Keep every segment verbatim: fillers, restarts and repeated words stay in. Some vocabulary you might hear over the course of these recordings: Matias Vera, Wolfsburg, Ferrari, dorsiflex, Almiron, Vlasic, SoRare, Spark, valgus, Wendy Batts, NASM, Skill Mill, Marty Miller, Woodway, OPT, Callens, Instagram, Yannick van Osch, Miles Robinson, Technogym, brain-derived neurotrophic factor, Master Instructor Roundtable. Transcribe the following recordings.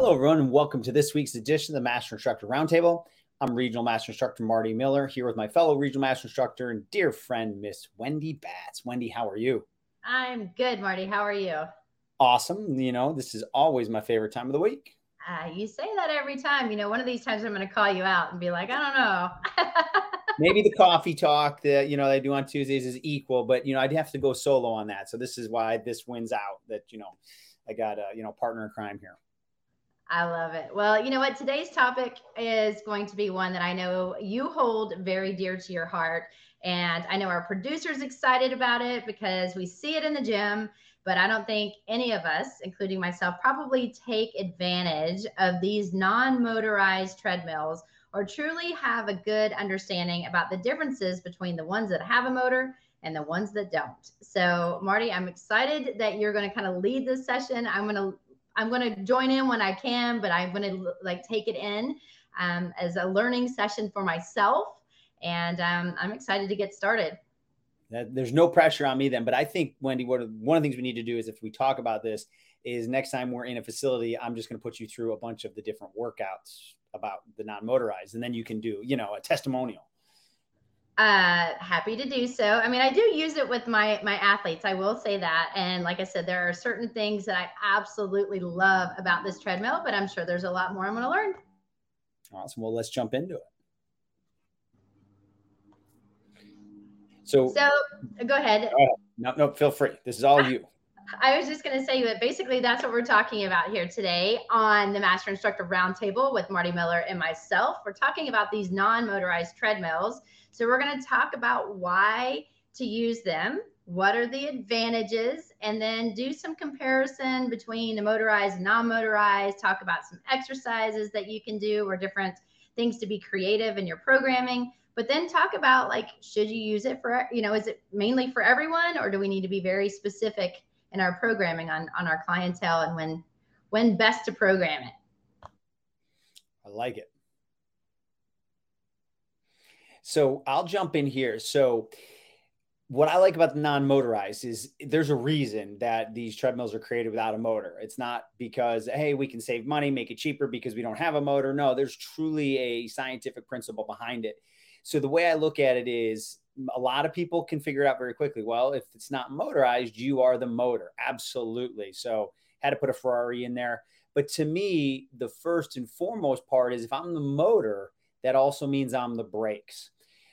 Hello, everyone, and welcome to this week's edition of the Master Instructor Roundtable. I'm Regional Master Instructor Marty Miller here with my fellow Regional Master Instructor and dear friend, Miss Wendy Batts. Wendy, how are you? I'm good, Marty. How are you? Awesome. You know, this is always my favorite time of the week. Uh, you say that every time. You know, one of these times I'm going to call you out and be like, I don't know. Maybe the coffee talk that, you know, they do on Tuesdays is equal, but, you know, I'd have to go solo on that. So this is why this wins out, that, you know, I got a, you know, partner in crime here. I love it. Well, you know what? Today's topic is going to be one that I know you hold very dear to your heart. And I know our producer's excited about it because we see it in the gym, but I don't think any of us, including myself, probably take advantage of these non-motorized treadmills or truly have a good understanding about the differences between the ones that have a motor and the ones that don't. So, Marty, I'm excited that you're going to kind of lead this session. I'm going to I'm going to join in when I can, but I'm going to like take it in um, as a learning session for myself. And um, I'm excited to get started. There's no pressure on me then, but I think, Wendy, what, one of the things we need to do is if we talk about this is next time we're in a facility, I'm just going to put you through a bunch of the different workouts about the non-motorized, and then you can do, you know, a testimonial. Uh, happy to do so. I mean, I do use it with my, my athletes. I will say that. And like I said, there are certain things that I absolutely love about this treadmill, but I'm sure there's a lot more I'm going to learn. Awesome. Well, let's jump into it. So, so go ahead. Uh, no, no, feel free. This is all you. I was just going to say that basically that's what we're talking about here today on the Master Instructor Roundtable with Marty Miller and myself. We're talking about these non-motorized treadmills. So we're going to talk about why to use them, what are the advantages, and then do some comparison between the motorized and non-motorized, talk about some exercises that you can do or different things to be creative in your programming. But then talk about, like, should you use it for, you know, is it mainly for everyone, or do we need to be very specific in our programming on, on our clientele and when, when best to program it? I like it. So I'll jump in here. So what I like about the non-motorized is there's a reason that these treadmills are created without a motor. It's not because, hey, we can save money, make it cheaper because we don't have a motor. No, there's truly a scientific principle behind it. So the way I look at it is, a lot of people can figure it out very quickly. Well, if it's not motorized, you are the motor. Absolutely. So had to put a Ferrari in there. But to me, the first and foremost part is if I'm the motor, that also means I'm the brakes.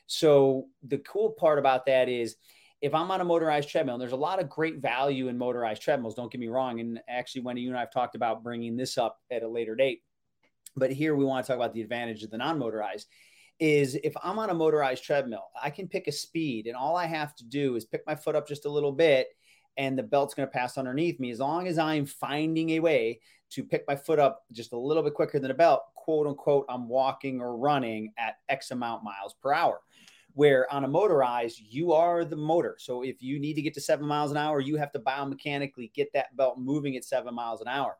So the cool part about that is if I'm on a motorized treadmill, and there's a lot of great value in motorized treadmills, don't get me wrong. And actually, Wendy, you and I have talked about bringing this up at a later date. But here we want to talk about the advantage of the non-motorized. Is if I'm on a motorized treadmill, I can pick a speed, and all I have to do is pick my foot up just a little bit and the belt's going to pass underneath me. As long as I'm finding a way to pick my foot up just a little bit quicker than a belt, quote unquote, I'm walking or running at X amount miles per hour. Where on a motorized, you are the motor. So if you need to get to seven miles an hour, you have to biomechanically get that belt moving at seven miles an hour.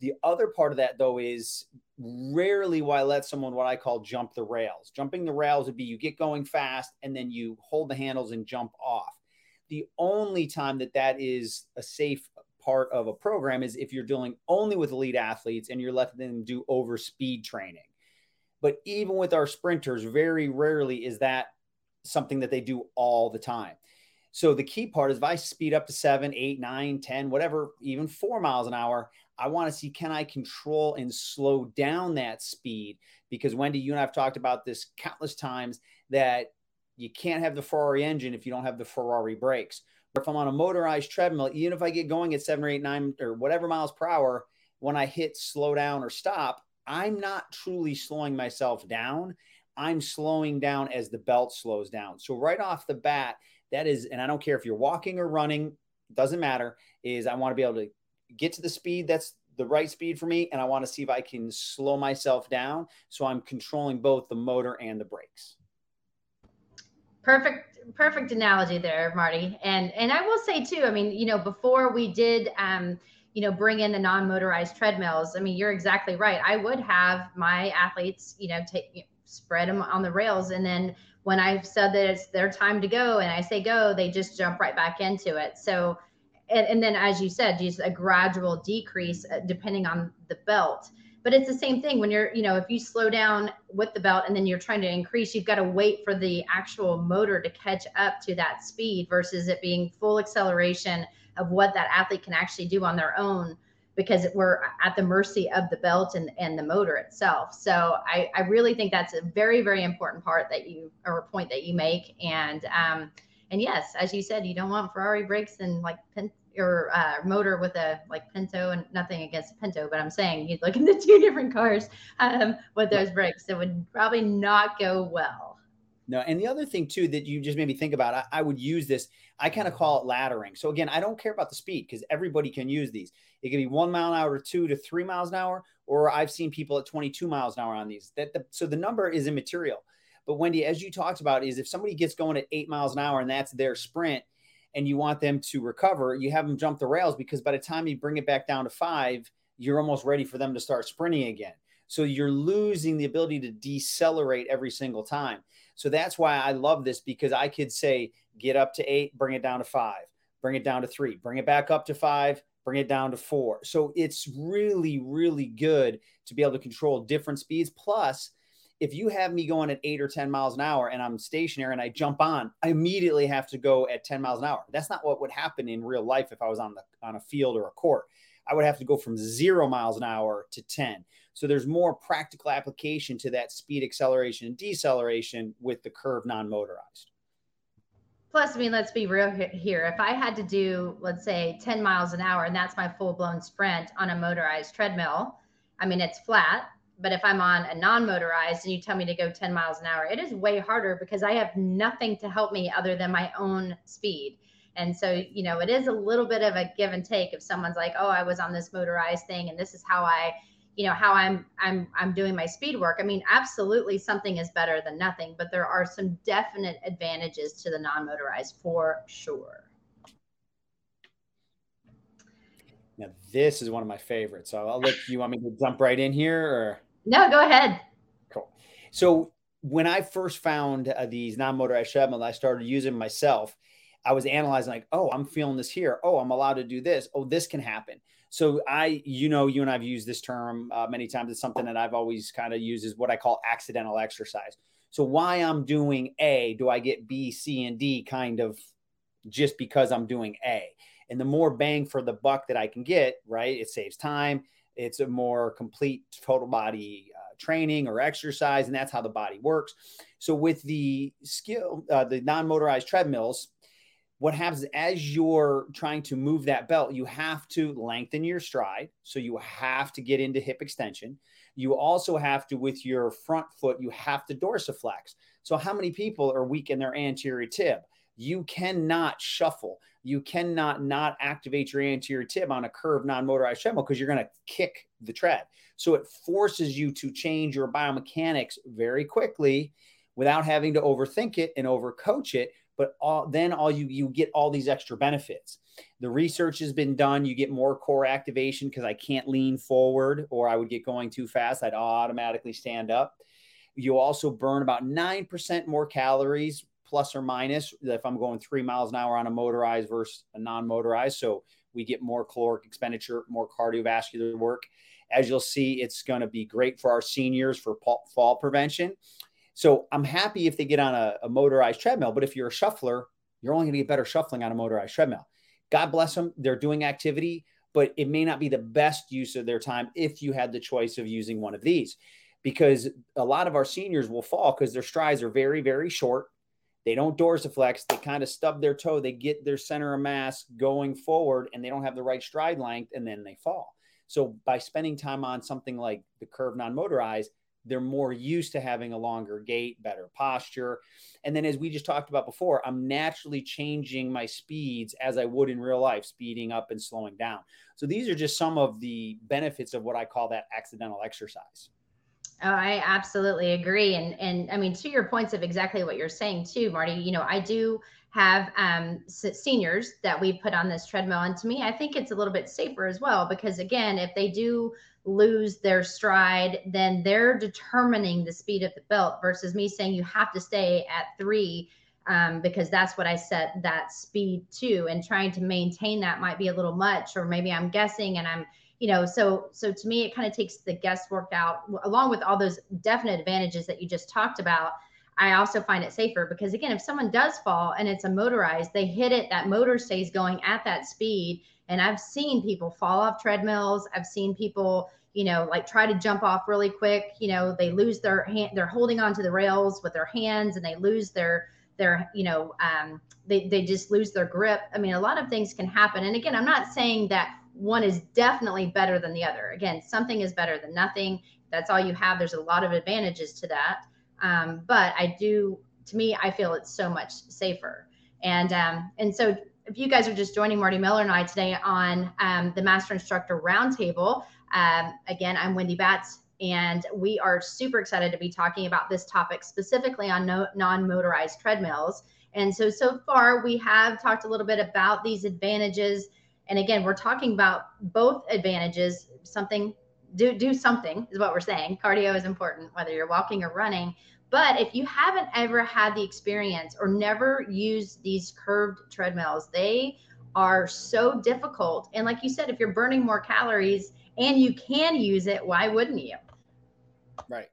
The other part of that, though, is rarely will I let someone what I call jump the rails. Jumping the rails would be you get going fast and then you hold the handles and jump off. The only time that that is a safe part of a program is if you're dealing only with elite athletes and you're letting them do over speed training. But even with our sprinters, very rarely is that something that they do all the time. So the key part is if I speed up to seven, eight, nine, ten, whatever, even four miles an hour, I want to see, can I control and slow down that speed? Because Wendy, you and I have talked about this countless times that you can't have the Ferrari engine if you don't have the Ferrari brakes. Or if I'm on a motorized treadmill, even if I get going at seven or eight, nine or whatever miles per hour, when I hit slow down or stop, I'm not truly slowing myself down. I'm slowing down as the belt slows down. So right off the bat, that is, and I don't care if you're walking or running, doesn't matter, is I want to be able to get to the speed that's the right speed for me, and I want to see if I can slow myself down so I'm controlling both the motor and the brakes. Perfect perfect analogy there, Marty. And and I will say too, I mean, you know, before we did um, you know, bring in the non-motorized treadmills, I mean, you're exactly right. I would have my athletes, you know, take spread them on the rails, and then when I've said that it's their time to go and I say go, they just jump right back into it. So and, and then, as you said, just a gradual decrease depending on the belt. But it's the same thing when you're, you know, if you slow down with the belt and then you're trying to increase, you've got to wait for the actual motor to catch up to that speed versus it being full acceleration of what that athlete can actually do on their own, because we're at the mercy of the belt and, and the motor itself. So I, I really think that's a very, very important part that you, or a point that you make. And, um, and yes, as you said, you don't want Ferrari brakes and like pin, or uh, motor with a like Pinto, and nothing against Pinto, but I'm saying you'd look at the two different cars um, with those brakes. It would probably not go well. No. And the other thing too, that you just made me think about, I, I would use this, I kind of call it laddering. So again, I don't care about the speed because everybody can use these. It can be one mile an hour to two to three miles an hour, or I've seen people at twenty-two miles an hour on these. That the, so the number is immaterial. But Wendy, as you talked about, is if somebody gets going at eight miles an hour and that's their sprint, and you want them to recover, you have them jump the rails, because by the time you bring it back down to five, you're almost ready for them to start sprinting again. So you're losing the ability to decelerate every single time. So that's why I love this, because I could say, get up to eight, bring it down to five, bring it down to three, bring it back up to five, bring it down to four. So it's really, really good to be able to control different speeds. Plus, if you have me going at eight or ten miles an hour and I'm stationary and I jump on, I immediately have to go at ten miles an hour. That's not what would happen in real life if I was on the on a field or a court. I would have to go from zero miles an hour to ten. So there's more practical application to that speed acceleration and deceleration with the curve non-motorized. Plus, I mean, let's be real here. If I had to do, let's say, ten miles an hour, and that's my full-blown sprint on a motorized treadmill, I mean, it's flat. But if I'm on a non-motorized and you tell me to go ten miles an hour, it is way harder because I have nothing to help me other than my own speed. And so, you know, it is a little bit of a give and take. If someone's like, oh, I was on this motorized thing and this is how I, you know, how I'm, I'm, I'm doing my speed work. I mean, absolutely something is better than nothing, but there are some definite advantages to the non-motorized for sure. Now, this is one of my favorites. So I'll let you, want me to jump right in here or? No, go ahead. Cool. So when I first found uh, these non-motorized treadmills, I started using myself. I was analyzing like, oh, I'm feeling this here. Oh, I'm allowed to do this. Oh, this can happen. So I, you know, you and I've used this term uh, many times. It's something that I've always kind of used, is what I call accidental exercise. So why I'm doing A, do I get B, C, and D kind of just because I'm doing A? And the more bang for the buck that I can get, right? It saves time. It's a more complete total body uh, training or exercise, and that's how the body works. So with the skill, uh, the non-motorized treadmills, what happens as you're trying to move that belt, you have to lengthen your stride. So you have to get into hip extension. You also have to, with your front foot, you have to dorsiflex. So how many people are weak in their anterior tib? You cannot shuffle. You cannot not activate your anterior tib on a curved non-motorized treadmill because you're going to kick the tread. So it forces you to change your biomechanics very quickly without having to overthink it and overcoach it. But all, then all you, you get all these extra benefits. The research has been done. You get more core activation because I can't lean forward or I would get going too fast. I'd automatically stand up. You also burn about nine percent more calories, plus or minus, if I'm going three miles an hour on a motorized versus a non-motorized. So we get more caloric expenditure, more cardiovascular work. As you'll see, it's going to be great for our seniors for fall prevention. So I'm happy if they get on a, a motorized treadmill, but if you're a shuffler, you're only going to get better shuffling on a motorized treadmill. God bless them. They're doing activity, but it may not be the best use of their time if you had the choice of using one of these, because a lot of our seniors will fall because their strides are very, very short. They don't dorsiflex. They kind of stub their toe. They get their center of mass going forward and they don't have the right stride length, and then they fall. So by spending time on something like the curved non-motorized, they're more used to having a longer gait, better posture. And then as we just talked about before, I'm naturally changing my speeds as I would in real life, speeding up and slowing down. So these are just some of the benefits of what I call that accidental exercise. Oh, I absolutely agree. And, and I mean, to your points of exactly what you're saying too, Marty, you know, I do have um, seniors that we put on this treadmill. And to me, I think it's a little bit safer as well, because again, if they do lose their stride, then they're determining the speed of the belt versus me saying you have to stay at three um, because that's what I set that speed to, and trying to maintain that might be a little much, or maybe I'm guessing and I'm, you know, so, so to me, it kind of takes the guesswork out, along with all those definite advantages that you just talked about. I also find it safer because, again, if someone does fall and it's a motorized, they hit it, that motor stays going at that speed. And I've seen people fall off treadmills. I've seen people, you know, like try to jump off really quick. You know, they lose their hand, they're holding onto the rails with their hands, and they lose their, their, you know, um, they, they just lose their grip. I mean, a lot of things can happen. And again, I'm not saying that one is definitely better than the other. Again, something is better than nothing. That's all you have. There's a lot of advantages to that. Um, but I do, to me, I feel it's so much safer. And, um, and so if you guys are just joining Marty Miller and I today on, um, the Master Instructor Roundtable, um, again, I'm Wendy Batts, and we are super excited to be talking about this topic specifically on no, non-motorized treadmills. And so, so far we have talked a little bit about these advantages. And again, we're talking about both advantages, something Do do something is what we're saying. Cardio is important, whether you're walking or running. But if you haven't ever had the experience or never used these curved treadmills, they are so difficult. And like you said, if you're burning more calories and you can use it, why wouldn't you? Right.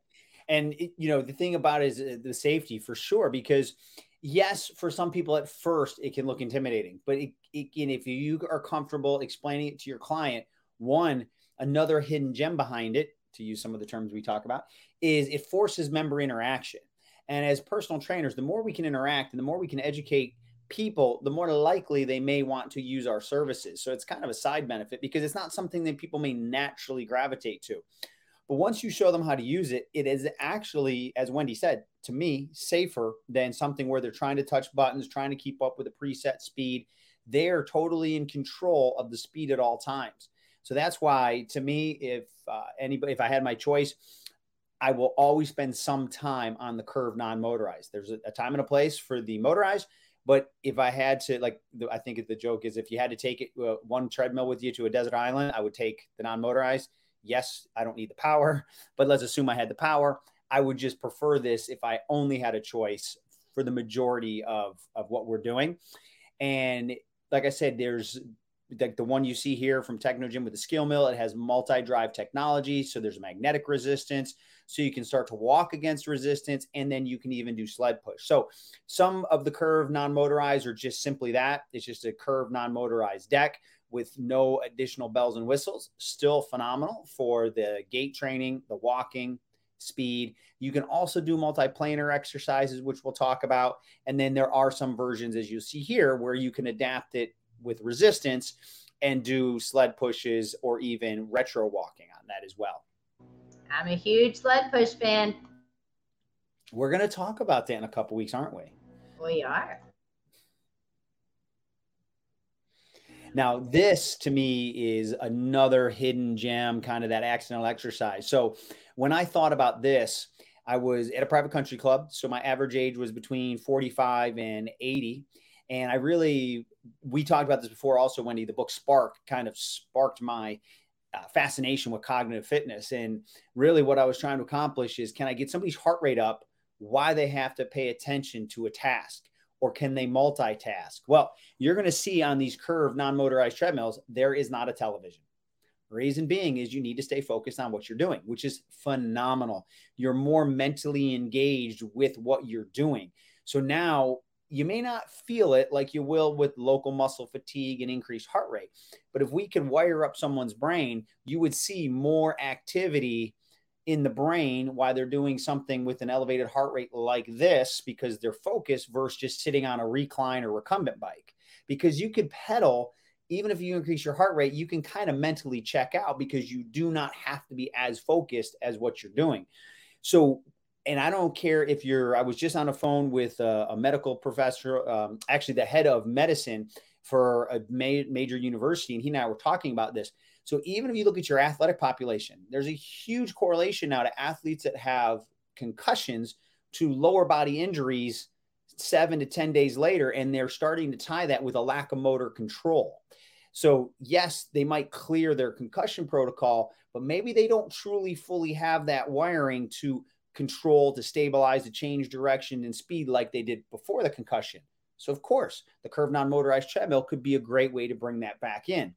And, it, you know, the thing about it is the safety for sure, because yes, for some people at first it can look intimidating, but it, it can, if you are comfortable explaining it to your client, one, another hidden gem behind it, to use some of the terms we talk about, is it forces member interaction. And as personal trainers, the more we can interact and the more we can educate people, the more likely they may want to use our services. So it's kind of a side benefit because it's not something that people may naturally gravitate to. But once you show them how to use it, it is actually, as Wendy said, to me, safer than something where they're trying to touch buttons, trying to keep up with a preset speed. They're totally in control of the speed at all times. So that's why, to me, if uh, anybody, if I had my choice, I will always spend some time on the curve non-motorized. There's a, a time and a place for the motorized, but if I had to, like, the, I think the joke is, if you had to take it uh, one treadmill with you to a desert island, I would take the non-motorized. Yes, I don't need the power, but let's assume I had the power. I would just prefer this if I only had a choice for the majority of of what we're doing. And like I said, there's like the one you see here from Technogym with the Skill Mill, it has multi-drive technology. So there's magnetic resistance. So you can start to walk against resistance, and then you can even do sled push. So some of the curve non-motorized are just simply that. It's just a curve non-motorized deck with no additional bells and whistles. Still phenomenal for the gait training, the walking, speed. You can also do multi-planar exercises, which we'll talk about. And then there are some versions, as you see here, where you can adapt it with resistance and do sled pushes or even retro walking on that as well. I'm a huge sled push fan. We're going to talk about that in a couple weeks, aren't we? We are. Now, this to me is another hidden gem, kind of that accidental exercise. So when I thought about this, I was at a private country club. So my average age was between forty-five and eighty. And I really, we talked about this before also, Wendy, the book Spark kind of sparked my uh, fascination with cognitive fitness. And really what I was trying to accomplish is, can I get somebody's heart rate up, why they have to pay attention to a task, or can they multitask? Well, you're going to see on these curved non-motorized treadmills, there is not a television. Reason being is you need to stay focused on what you're doing, which is phenomenal. You're more mentally engaged with what you're doing. So now, you may not feel it like you will with local muscle fatigue and increased heart rate, but if we could wire up someone's brain, you would see more activity in the brain while they're doing something with an elevated heart rate like this, because they're focused versus just sitting on a recline or recumbent bike. Because you could pedal, even if you increase your heart rate, you can kind of mentally check out because you do not have to be as focused as what you're doing. So And I don't care if you're, I was just on a phone with a, a medical professor, um, actually the head of medicine for a ma- major university, and he and I were talking about this. So even if you look at your athletic population, there's a huge correlation now to athletes that have concussions to lower body injuries seven to ten days later, and they're starting to tie that with a lack of motor control. So yes, they might clear their concussion protocol, but maybe they don't truly fully have that wiring to control to stabilize, to change direction and speed like they did before the concussion. So of course, the curved non-motorized treadmill could be a great way to bring that back in.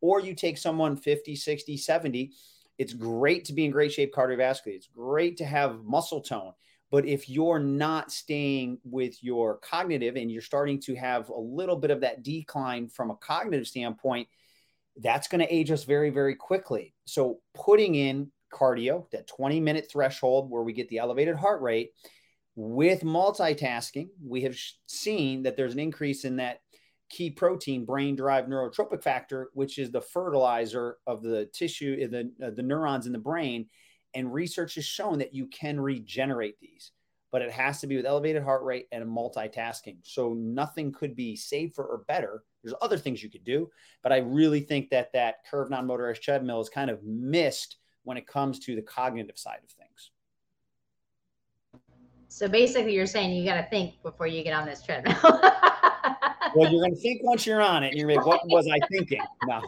Or you take someone fifty, sixty, seventy, it's great to be in great shape cardiovascularly. It's great to have muscle tone. But if you're not staying with your cognitive and you're starting to have a little bit of that decline from a cognitive standpoint, that's going to age us very, very quickly. So putting in cardio, that twenty minute threshold where we get the elevated heart rate with multitasking, we have seen that there's an increase in that key protein, brain-derived neurotrophic factor, which is the fertilizer of the tissue, the, uh, the neurons in the brain. And research has shown that you can regenerate these, but it has to be with elevated heart rate and multitasking. So nothing could be safer or better. There's other things you could do, but I really think that that curved non-motorized treadmill is kind of missed when it comes to the cognitive side of things. So basically you're saying you got to think before you get on this treadmill. Well, you're going to think once you're on it. And you're like, what was I thinking? No.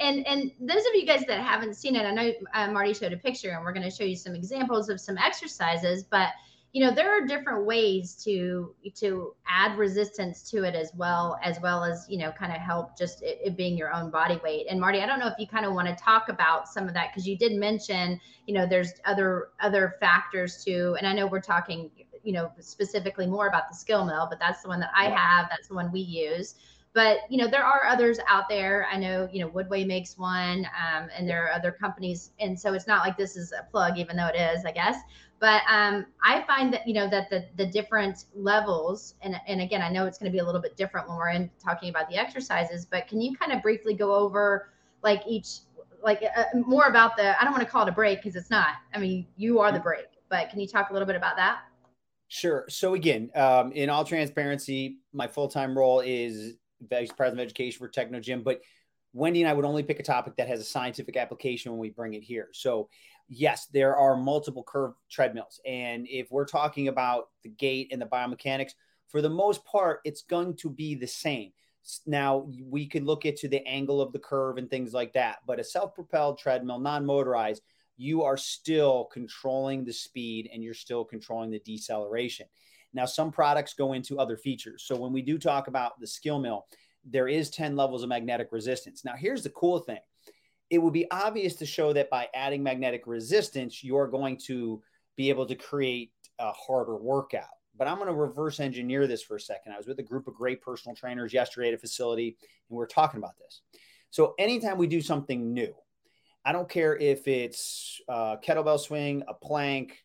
And and those of you guys that haven't seen it, I know uh, Marty showed a picture, and we're going to show you some examples of some exercises. But you know, there are different ways to to add resistance to it as well, as well as you know, kind of help just it, it being your own body weight. And Marty, I don't know if you kind of want to talk about some of that because you did mention, you know, there's other other factors too. And I know we're talking, you know, specifically more about the Skill Mill, but that's the one that I have. That's the one we use. But, you know, there are others out there. I know, you know, Woodway makes one um, and there are other companies. And so it's not like this is a plug, even though it is, I guess. But um, I find that, you know, that the, the different levels. And, and again, I know it's going to be a little bit different when we're in talking about the exercises. But can you kind of briefly go over like each like uh, more about the I don't want to call it a break because it's not. I mean, you are the break. But can you talk a little bit about that? Sure. So, again, um, in all transparency, my full time role is Vice President of Education for Technogym, but Wendy and I would only pick a topic that has a scientific application when we bring it here. So yes, there are multiple curved treadmills. And if we're talking about the gait and the biomechanics, for the most part, it's going to be the same. Now we could look into the angle of the curve and things like that, but a self-propelled treadmill, non-motorized, you are still controlling the speed and you're still controlling the deceleration. Now, some products go into other features. So when we do talk about the Skill Mill, there is ten levels of magnetic resistance. Now, here's the cool thing. It would be obvious to show that by adding magnetic resistance, you're going to be able to create a harder workout. But I'm going to reverse engineer this for a second. I was with a group of great personal trainers yesterday at a facility, and we were talking about this. So anytime we do something new, I don't care if it's a kettlebell swing, a plank,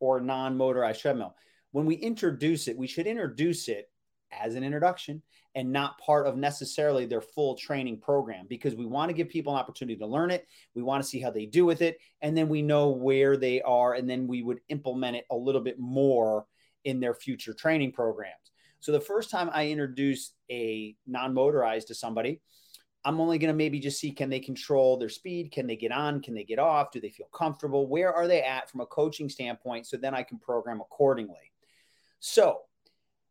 or non-motorized treadmill. When we introduce it, we should introduce it as an introduction and not part of necessarily their full training program because we want to give people an opportunity to learn it. We want to see how they do with it. And then we know where they are. And then we would implement it a little bit more in their future training programs. So the first time I introduce a non-motorized to somebody, I'm only going to maybe just see, can they control their speed? Can they get on? Can they get off? Do they feel comfortable? Where are they at from a coaching standpoint? So then I can program accordingly. So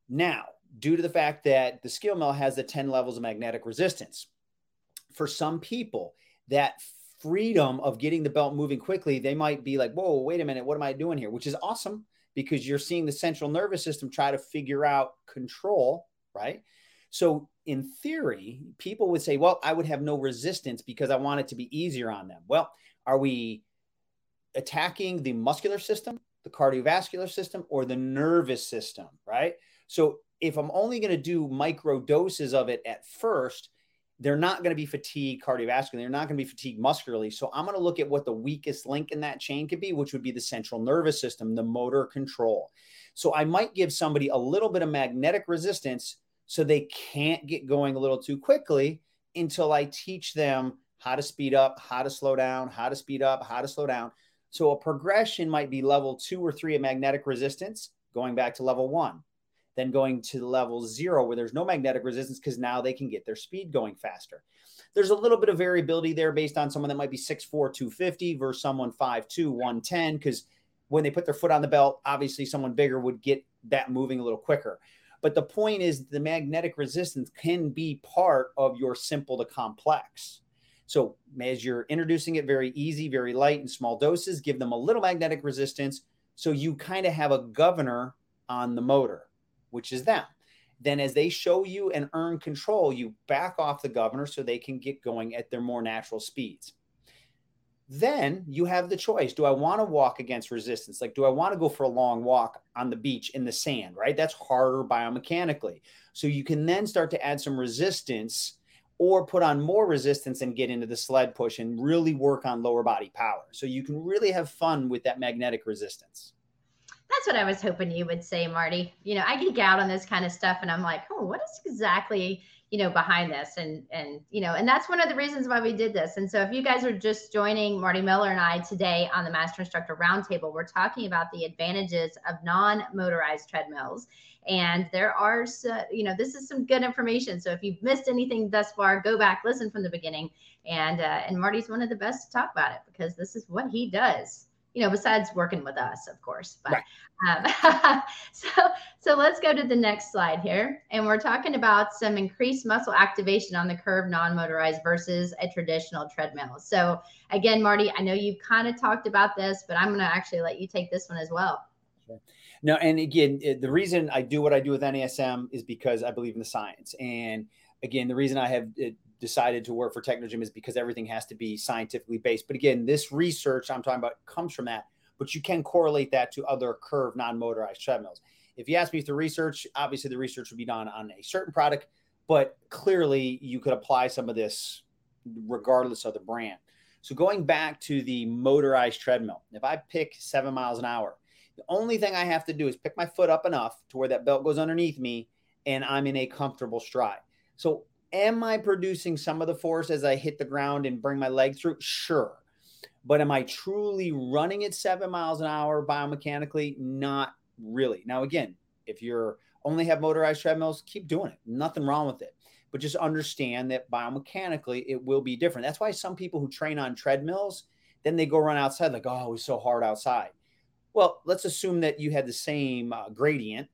now, due to the fact that the Skill Mill has the ten levels of magnetic resistance, for some people, that freedom of getting the belt moving quickly, they might be like, whoa, wait a minute, what am I doing here? Which is awesome because you're seeing the central nervous system try to figure out control, right? So in theory, people would say, well, I would have no resistance because I want it to be easier on them. Well, are we attacking the muscular system, the cardiovascular system, or the nervous system, right? So if I'm only going to do micro doses of it at first, they're not going to be fatigued cardiovascularly. They're not going to be fatigued muscularly. So I'm going to look at what the weakest link in that chain could be, which would be the central nervous system, the motor control. So I might give somebody a little bit of magnetic resistance so they can't get going a little too quickly until I teach them how to speed up, how to slow down, how to speed up, how to slow down. So a progression might be level two or three of magnetic resistance, going back to level one, then going to level zero where there's no magnetic resistance because now they can get their speed going faster. There's a little bit of variability there based on someone that might be six four, two fifty versus someone five two, one ten, because when they put their foot on the belt, obviously someone bigger would get that moving a little quicker. But the point is the magnetic resistance can be part of your simple to complex. So as you're introducing it very easy, very light in small doses, give them a little magnetic resistance. So you kind of have a governor on the motor, which is them. Then as they show you and earn control, you back off the governor so they can get going at their more natural speeds. Then you have the choice. Do I want to walk against resistance? Like, do I want to go for a long walk on the beach in the sand, right? That's harder biomechanically. So you can then start to add some resistance or put on more resistance and get into the sled push and really work on lower body power. So you can really have fun with that magnetic resistance. That's what I was hoping you would say, Marty. You know, I geek out on this kind of stuff and I'm like, oh, what is exactly, you know, behind this? And, and, you know, and that's one of the reasons why we did this. And so if you guys are just joining Marty Miller and I today on the Master Instructor Roundtable, we're talking about the advantages of non-motorized treadmills. And there are, you know, this is some good information. So if you've missed anything thus far, go back, listen from the beginning. And, uh, and Marty's one of the best to talk about it because this is what he does. You know, besides working with us, of course. But right. um, so, so let's go to the next slide here. And we're talking about some increased muscle activation on the curved non-motorized versus a traditional treadmill. So again, Marty, I know you kind of talked about this, but I'm going to actually let you take this one as well. Sure. No, and again, the reason I do what I do with N A S M is because I believe in the science. And again, the reason I have it, decided to work for Technogym is because everything has to be scientifically based. But again, this research I'm talking about comes from that, but you can correlate that to other curved non-motorized treadmills. If you ask me if the research, obviously the research would be done on a certain product, but clearly you could apply some of this regardless of the brand. So going back to the motorized treadmill, if I pick seven miles an hour, the only thing I have to do is pick my foot up enough to where that belt goes underneath me and I'm in a comfortable stride. So am I producing some of the force as I hit the ground and bring my leg through? Sure. But am I truly running at seven miles an hour biomechanically? Not really. Now, again, if you're only have motorized treadmills, keep doing it. Nothing wrong with it. But just understand that biomechanically, it will be different. That's why some people who train on treadmills, then they go run outside like, oh, it's so hard outside. Well, let's assume that you had the same uh, gradient.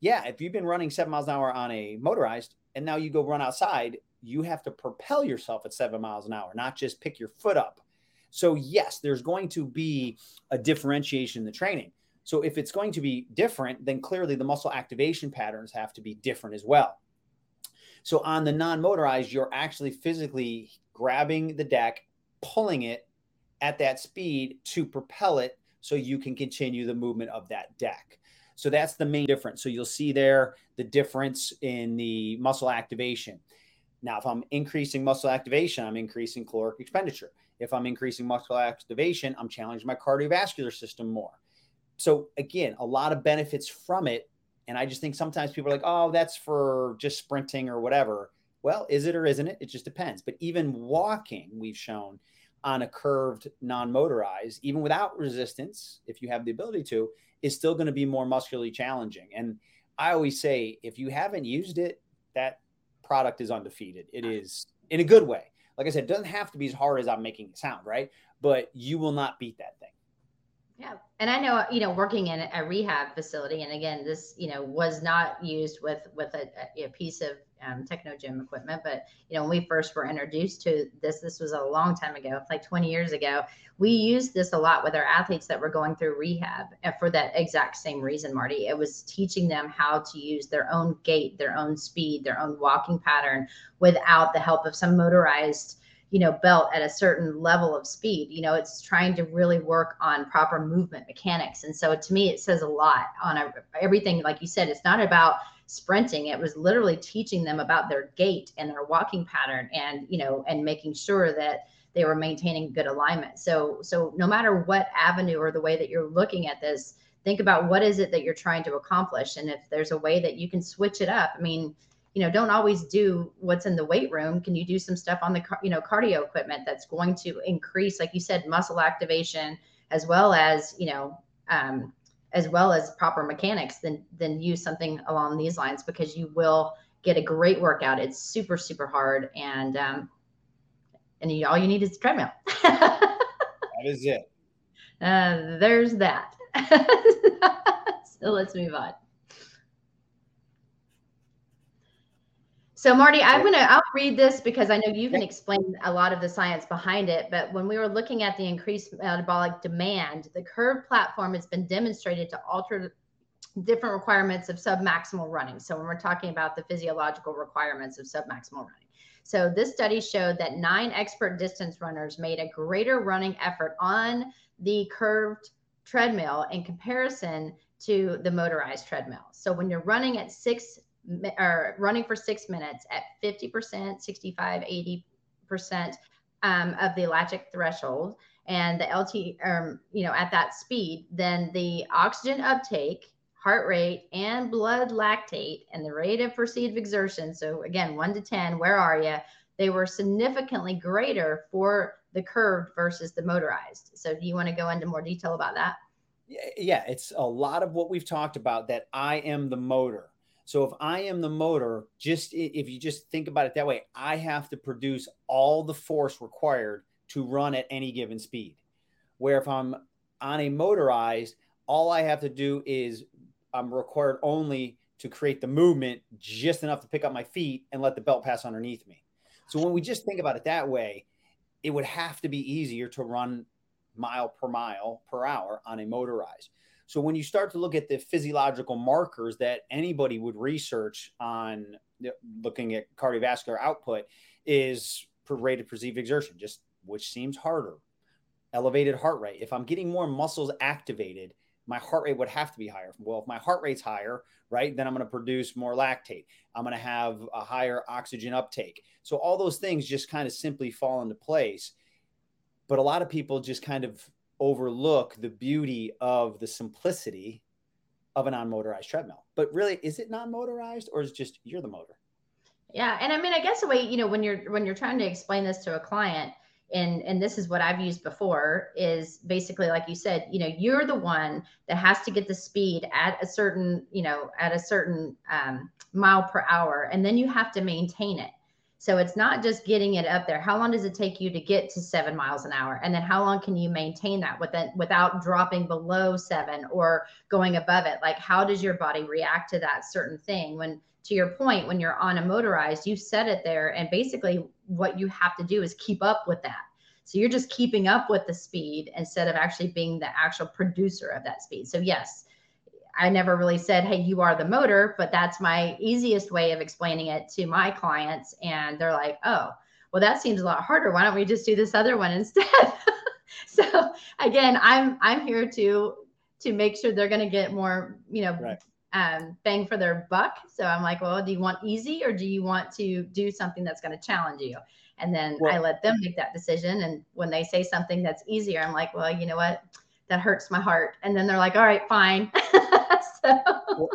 Yeah, if you've been running seven miles an hour on a motorized, and now you go run outside, you have to propel yourself at seven miles an hour, not just pick your foot up. So yes, there's going to be a differentiation in the training. So if it's going to be different, then clearly the muscle activation patterns have to be different as well. So on the non-motorized, you're actually physically grabbing the deck, pulling it at that speed to propel it so you can continue the movement of that deck. So that's the main difference. So you'll see there the difference in the muscle activation. Now, if I'm increasing muscle activation, I'm increasing caloric expenditure. If I'm increasing muscle activation, I'm challenging my cardiovascular system more. So again, a lot of benefits from it. And I just think sometimes people are like, oh, that's for just sprinting or whatever. Well, is it or isn't it? It just depends. But even walking, we've shown on a curved non-motorized, even without resistance, if you have the ability to, is still going to be more muscularly challenging. And I always say, if you haven't used it, that product is undefeated. It is in a good way. Like I said, it doesn't have to be as hard as I'm making it sound, right? But you will not beat that thing. Yeah. And I know, you know, working in a rehab facility, and again, this, you know, was not used with, with a, a piece of um, Technogym equipment, but, you know, when we first were introduced to this, this was a long time ago, like twenty years ago, we used this a lot with our athletes that were going through rehab for that exact same reason, Marty. It was teaching them how to use their own gait, their own speed, their own walking pattern without the help of some motorized, you know, belt at a certain level of speed. You know, it's trying to really work on proper movement mechanics. And so to me, it says a lot on a, everything. Like you said, it's not about sprinting. It was literally teaching them about their gait and their walking pattern and, you know, and making sure that they were maintaining good alignment. So, so no matter what avenue or the way that you're looking at this, think about what is it that you're trying to accomplish. And if there's a way that you can switch it up, I mean, you know, don't always do what's in the weight room. Can you do some stuff on the, you know, cardio equipment that's going to increase, like you said, muscle activation, as well as, you know, um, as well as proper mechanics, then, then use something along these lines, because you will get a great workout. It's super, super hard. And, um, and you, all you need is a treadmill. That is it. Uh, there's that. So let's move on. So Marty, I'm gonna, I'll read this because I know you can explain a lot of the science behind it, but when we were looking at the increased metabolic demand, the Curve platform has been demonstrated to alter different requirements of submaximal running. So when we're talking about the physiological requirements of submaximal running. So this study showed that nine expert distance runners made a greater running effort on the curved treadmill in comparison to the motorized treadmill. So when you're running at six or running for six minutes at fifty percent, sixty-five, eighty percent um, of the elastic threshold and the L T, um, you know, at that speed, then the oxygen uptake, heart rate, and blood lactate and the rate of perceived exertion. So again, one to ten, where are you? They were significantly greater for the curved versus the motorized. So do you want to go into more detail about that? Yeah, it's a lot of what we've talked about, that I am the motor. So if I am the motor, just if you just think about it that way, I have to produce all the force required to run at any given speed. Where if I'm on a motorized, all I have to do is I'm required only to create the movement just enough to pick up my feet and let the belt pass underneath me. So when we just think about it that way, it would have to be easier to run mile per mile per hour on a motorized. So when you start to look at the physiological markers that anybody would research on looking at cardiovascular output is rate of perceived exertion, just which seems harder. Elevated heart rate. If I'm getting more muscles activated, my heart rate would have to be higher. Well, if my heart rate's higher, right, then I'm going to produce more lactate. I'm going to have a higher oxygen uptake. So all those things just kind of simply fall into place. But a lot of people just kind of overlook the beauty of the simplicity of a non-motorized treadmill. But really, is it non-motorized or is it just you're the motor? Yeah. And I mean, I guess the way, you know, when you're when you're trying to explain this to a client, and and this is what I've used before, is basically, like you said, you know, you're the one that has to get the speed at a certain, you know, at a certain um, mile per hour, and then you have to maintain it. So it's not just getting it up there. How long does it take you to get to seven miles an hour? And then how long can you maintain that with it, without dropping below seven or going above it? Like, how does your body react to that certain thing? When, to your point, when you're on a motorized, you set it there and basically what you have to do is keep up with that. So you're just keeping up with the speed instead of actually being the actual producer of that speed. So yes, I never really said, hey, you are the motor, but that's my easiest way of explaining it to my clients. And they're like, oh, well, that seems a lot harder. Why don't we just do this other one instead? So again, I'm, I'm here to, to make sure they're going to get more, you know, right. um, bang for their buck. So I'm like, well, do you want easy or do you want to do something that's going to challenge you? And then well, I let them make that decision. And when they say something that's easier, I'm like, well, you know what? That hurts my heart. And then they're like, all right, fine. So. Well,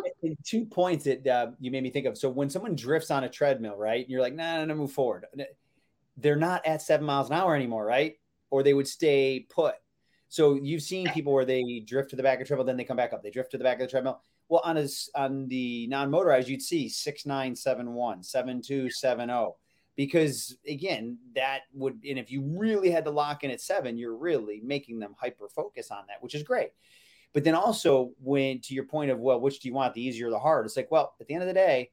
two points that uh, you made me think of. So when someone drifts on a treadmill, right, you're like, nah, no, no, move forward. They're not at seven miles an hour anymore, right? Or they would stay put. So you've seen people where they drift to the back of the treadmill, then they come back up. They drift to the back of the treadmill. Well, on, a, on the non-motorized, you'd see six nine seven one, seven two seven oh. Because again, that would, and if you really had to lock in at seven, you're really making them hyper focus on that, which is great. But then also when, to your point of, well, which do you want, the easy or the hard? It's like, well, at the end of the day,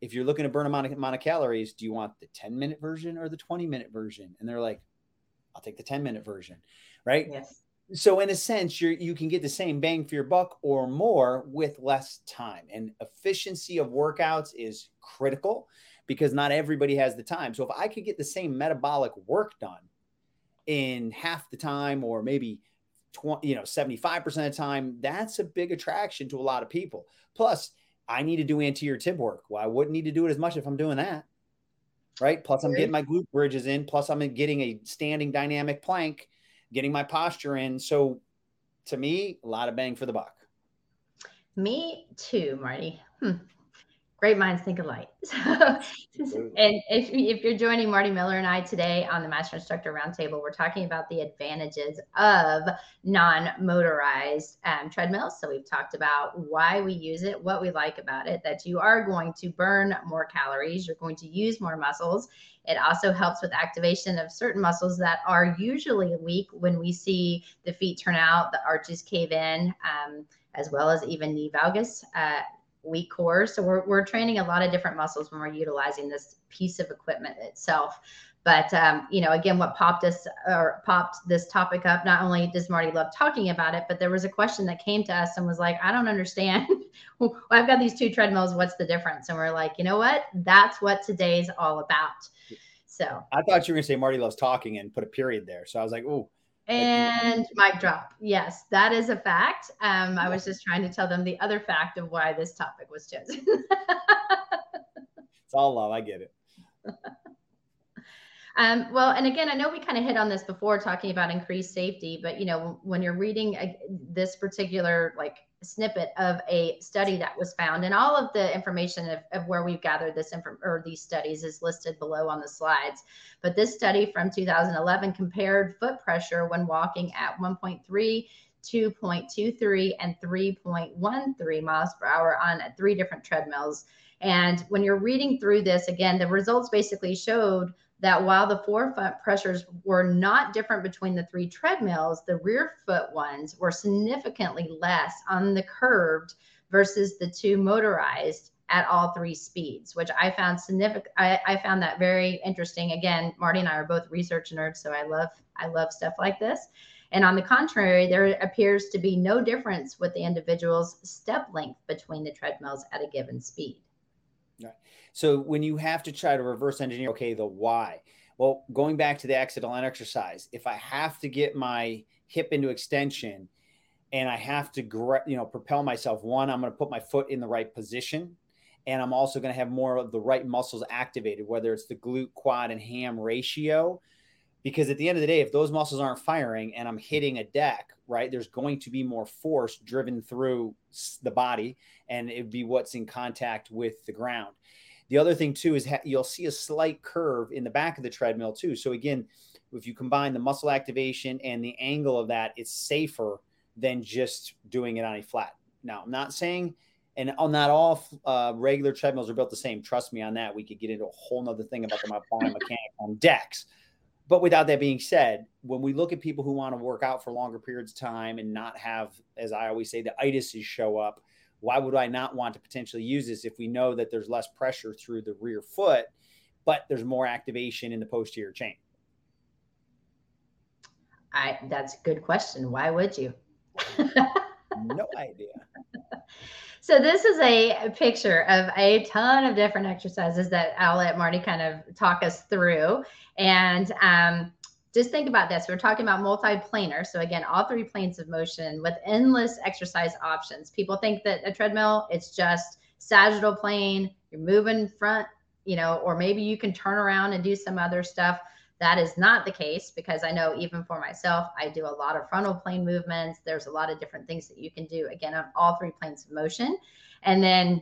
if you're looking to burn a amount, amount of calories, do you want the ten minute version or the twenty minute version? And they're like, I'll take the ten minute version. Right. Yes. So in a sense, you you can get the same bang for your buck or more with less time, and efficiency of workouts is critical, because not everybody has the time. So if I could get the same metabolic work done in half the time, or maybe twenty, you know, seventy-five percent of the time, that's a big attraction to a lot of people. Plus, I need to do anterior tib work. Well, I wouldn't need to do it as much if I'm doing that, right? Plus, I'm getting my glute bridges in. Plus, I'm getting a standing dynamic plank, getting my posture in. So to me, a lot of bang for the buck. Me too, Marty. Hmm. Great minds think alike. And if, if you're joining Marty Miller and I today on the Master Instructor Roundtable, we're talking about the advantages of non-motorized um, treadmills. So we've talked about why we use it, what we like about it, that you are going to burn more calories, you're going to use more muscles. It also helps with activation of certain muscles that are usually weak when we see the feet turn out, the arches cave in, um, as well as even knee valgus. Uh, weak core. So we're, we're training a lot of different muscles when we're utilizing this piece of equipment itself. But, um, you know, again, what popped us or popped this topic up, not only does Marty love talking about it, but there was a question that came to us and was like, I don't understand. Well, I've got these two treadmills. What's the difference? And we're like, you know what? That's what today's all about. So I thought you were going to say Marty loves talking and put a period there. So I was like, ooh. And mic drop. Yes, that is a fact. Um, I was just trying to tell them the other fact of why this topic was chosen. It's all love. I get it. Um, well, and again, I know we kind of hit on this before talking about increased safety, but, you know, when you're reading a, this particular like snippet of a study that was found, and all of the information of, of where we've gathered this info or these studies is listed below on the slides. But this study from two thousand eleven compared foot pressure when walking at one point three, two point two three and three point one three miles per hour on three different treadmills. And when you're reading through this, again, the results basically showed that while the forefoot pressures were not different between the three treadmills, the rear foot ones were significantly less on the curved versus the two motorized at all three speeds, which I found significant. I, I found that very interesting. Again, Marty and I are both research nerds, so I love I love stuff like this. And on the contrary, there appears to be no difference with the individual's step length between the treadmills at a given speed. Right. So when you have to try to reverse engineer, okay, the why, well, going back to the accidental exercise, if I have to get my hip into extension and I have to, you know, propel myself, one, I'm going to put my foot in the right position. And I'm also going to have more of the right muscles activated, whether it's the glute, quad, and ham ratio, because at the end of the day, if those muscles aren't firing and I'm hitting a deck, right, there's going to be more force driven through the body, and it'd be what's in contact with the ground. The other thing too is ha- you'll see a slight curve in the back of the treadmill too. So again, if you combine the muscle activation and the angle of that, it's safer than just doing it on a flat. Now, I'm not saying, and not all uh, regular treadmills are built the same. Trust me on that. We could get into a whole nother thing about the biomechanics on decks. But without that being said, when we look at people who want to work out for longer periods of time and not have, as I always say, the itises show up, why would I not want to potentially use this if we know that there's less pressure through the rear foot, but there's more activation in the posterior chain? I, that's a good question. Why would you? No idea. So this is a picture of a ton of different exercises that I'll let Marty kind of talk us through. And um, just think about this. We're talking about multi-planar. So again, all three planes of motion with endless exercise options. People think that a treadmill, it's just sagittal plane. You're moving front, you know, or maybe you can turn around and do some other stuff. That is not the case, because I know even for myself, I do a lot of frontal plane movements. There's a lot of different things that you can do, again, on all three planes of motion. And then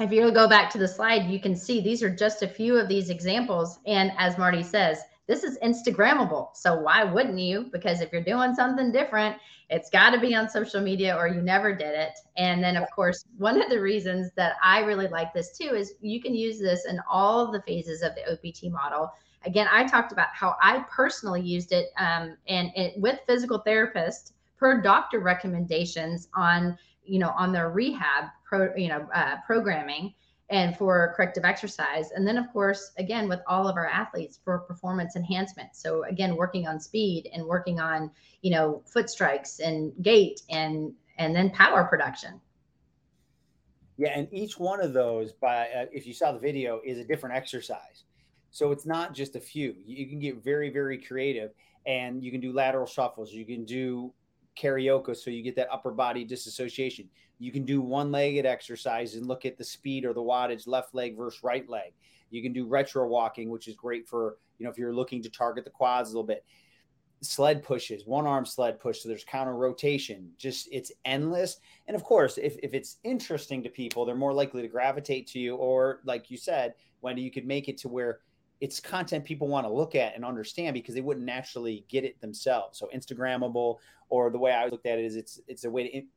if you go back to the slide, you can see these are just a few of these examples. And as Marty says, this is Instagrammable. So why wouldn't you? Because if you're doing something different, it's got to be on social media or you never did it. And then, of course, one of the reasons that I really like this, too, is you can use this in all the phases of the O P T model. Again, I talked about how I personally used it um, and it, with physical therapists per doctor recommendations on, you know, on their rehab, pro, you know, uh, programming and for corrective exercise. And then, of course, again, with all of our athletes for performance enhancement. So, again, working on speed and working on, you know, foot strikes and gait and and then power production. Yeah. And each one of those, by uh, if you saw the video, is a different exercise. So it's not just a few. You can get very, very creative, and you can do lateral shuffles. You can do karaoke, so you get that upper body disassociation. You can do one-legged exercise and look at the speed or the wattage, left leg versus right leg. You can do retro walking, which is great for, you know, if you're looking to target the quads a little bit. Sled pushes, one-arm sled push, so there's counter rotation. Just it's endless. And of course, if, if it's interesting to people, they're more likely to gravitate to you. Or like you said, Wendy, you could make it to where it's content people want to look at and understand because they wouldn't naturally get it themselves. So Instagrammable, or the way I looked at it is it's it's a way to in-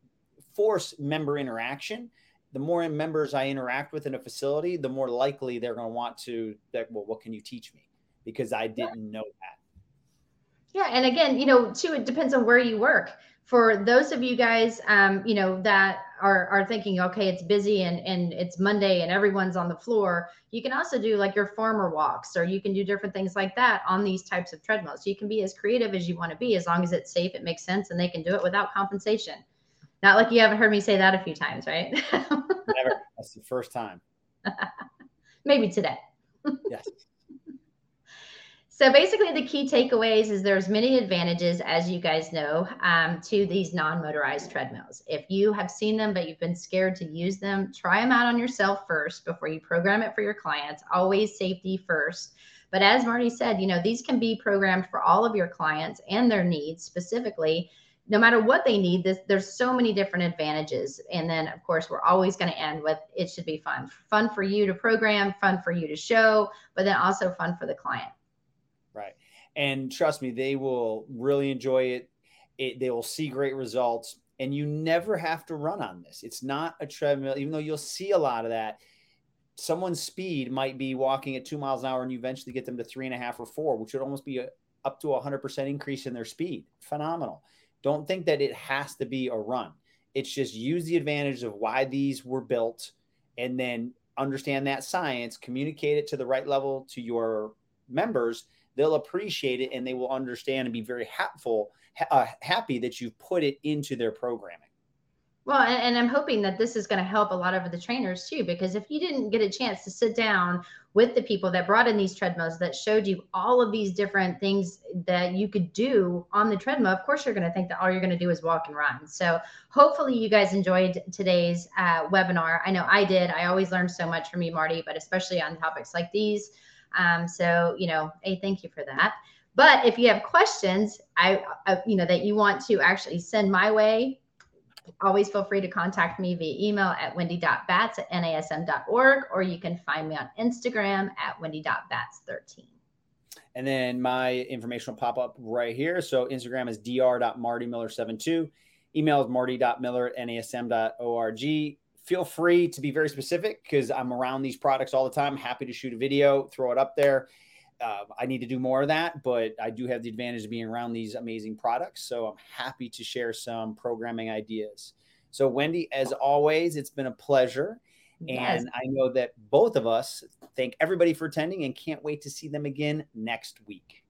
force member interaction. The more members I interact with in a facility, the more likely they're going to want to, like, well, what can you teach me? Because I didn't know that. Yeah. And again, you know, too, it depends on where you work. for those of you guys, um, you know, that are, are thinking, okay, it's busy and, and it's Monday and everyone's on the floor, you can also do like your farmer walks, or you can do different things like that on these types of treadmills. So you can be as creative as you want to be, as long as it's safe, it makes sense, and they can do it without compensation. Not like you haven't heard me say that a few times, right? Never. That's the first time. Maybe today. Yes. So basically the key takeaways is there's many advantages, as you guys know, um, to these non-motorized treadmills. If you have seen them, but you've been scared to use them, try them out on yourself first before you program it for your clients. Always safety first. But as Marty said, you know, these can be programmed for all of your clients and their needs specifically. No matter what they need, this, there's so many different advantages. And then, of course, we're always going to end with it should be fun. Fun for you to program, fun for you to show, but then also fun for the client. Right. And trust me, they will really enjoy it. it. They will see great results. And you never have to run on this. It's not a treadmill, even though you'll see a lot of that. Someone's speed might be walking at two miles an hour and you eventually get them to three and a half or four, which would almost be a, up to a hundred percent increase in their speed. Phenomenal. Don't think that it has to be a run. It's just use the advantage of why these were built and then understand that science, communicate it to the right level to your members. They'll appreciate it and they will understand and be very helpful, uh, happy that you've put it into their programming. Well, and, and I'm hoping that this is going to help a lot of the trainers too, because if you didn't get a chance to sit down with the people that brought in these treadmills that showed you all of these different things that you could do on the treadmill, of course, you're going to think that all you're going to do is walk and run. So hopefully you guys enjoyed today's uh, webinar. I know I did. I always learn so much from you, Marty, but especially on topics like these. Um, so, you know, hey, thank you for that. But if you have questions, I, I you know, that you want to actually send my way, always feel free to contact me via email at wendy dot batts at N A S M dot org, or you can find me on Instagram at wendy dot batts thirteen. And then my information will pop up right here. So Instagram is D R dot marty miller seven two. Email is marty dot miller at N A S M dot org. Feel free to be very specific because I'm around these products all the time. Happy to shoot a video, throw it up there. Uh, I need to do more of that, but I do have the advantage of being around these amazing products. So I'm happy to share some programming ideas. So Wendy, as always, it's been a pleasure. Yes. And I know that both of us thank everybody for attending and can't wait to see them again next week.